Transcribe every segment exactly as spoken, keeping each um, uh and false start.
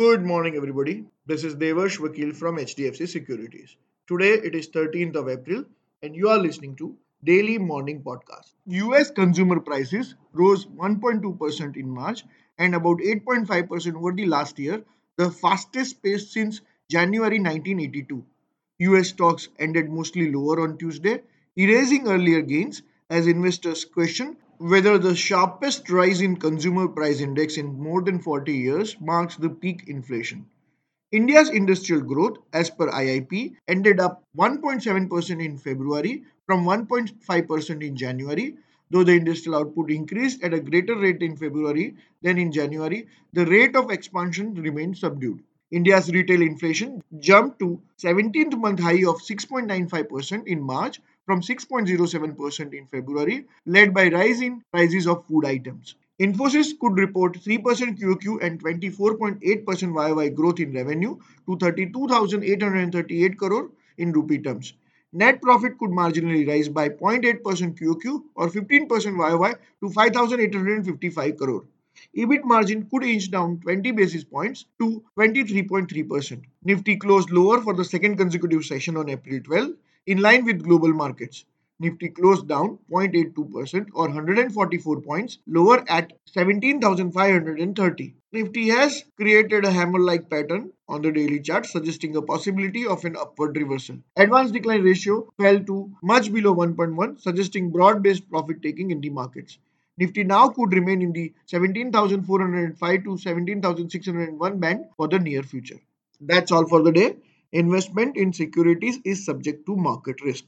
Good morning, everybody. This is Devash Vakil from H D F C Securities. Today, it is thirteenth of April and you are listening to Daily Morning Podcast. U S consumer prices rose one point two percent in March and about eight point five percent over the last year, the fastest pace since January nineteen eighty-two. U S stocks ended mostly lower on Tuesday, erasing earlier gains as investors question whether the sharpest rise in consumer price index in more than forty years marks the peak inflation. India's industrial growth, as per I I P, ended up one point seven percent in February from one point five percent in January. Though the industrial output increased at a greater rate in February than in January, the rate of expansion remained subdued. India's retail inflation jumped to seventeenth month high of six point nine five percent in March from six point zero seven percent in February, led by rise in prices of food items. Infosys could report three percent QoQ and twenty-four point eight percent Y O Y growth in revenue to thirty-two thousand eight hundred thirty-eight crore in rupee terms. Net profit could marginally rise by zero point eight percent QoQ or fifteen percent Y O Y to five thousand eight hundred fifty-five crore. EBIT margin could inch down twenty basis points to twenty-three point three percent. Nifty closed lower for the second consecutive session on April twelfth, in line with global markets. Nifty closed down zero point eight two percent or one hundred forty-four points lower at seventeen thousand five hundred thirty. Nifty has created a hammer-like pattern on the daily chart, suggesting a possibility of an upward reversal. Advance decline ratio fell to much below one point one, suggesting broad-based profit-taking in the markets. Nifty now could remain in the seventeen thousand four hundred five to seventeen thousand six hundred one band for the near future. That's all for the day. Investment in securities is subject to market risk.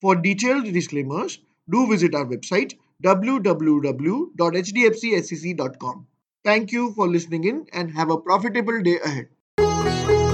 For detailed disclaimers, do visit our website w w w dot h d f c s e c dot com. Thank you for listening in and have a profitable day ahead.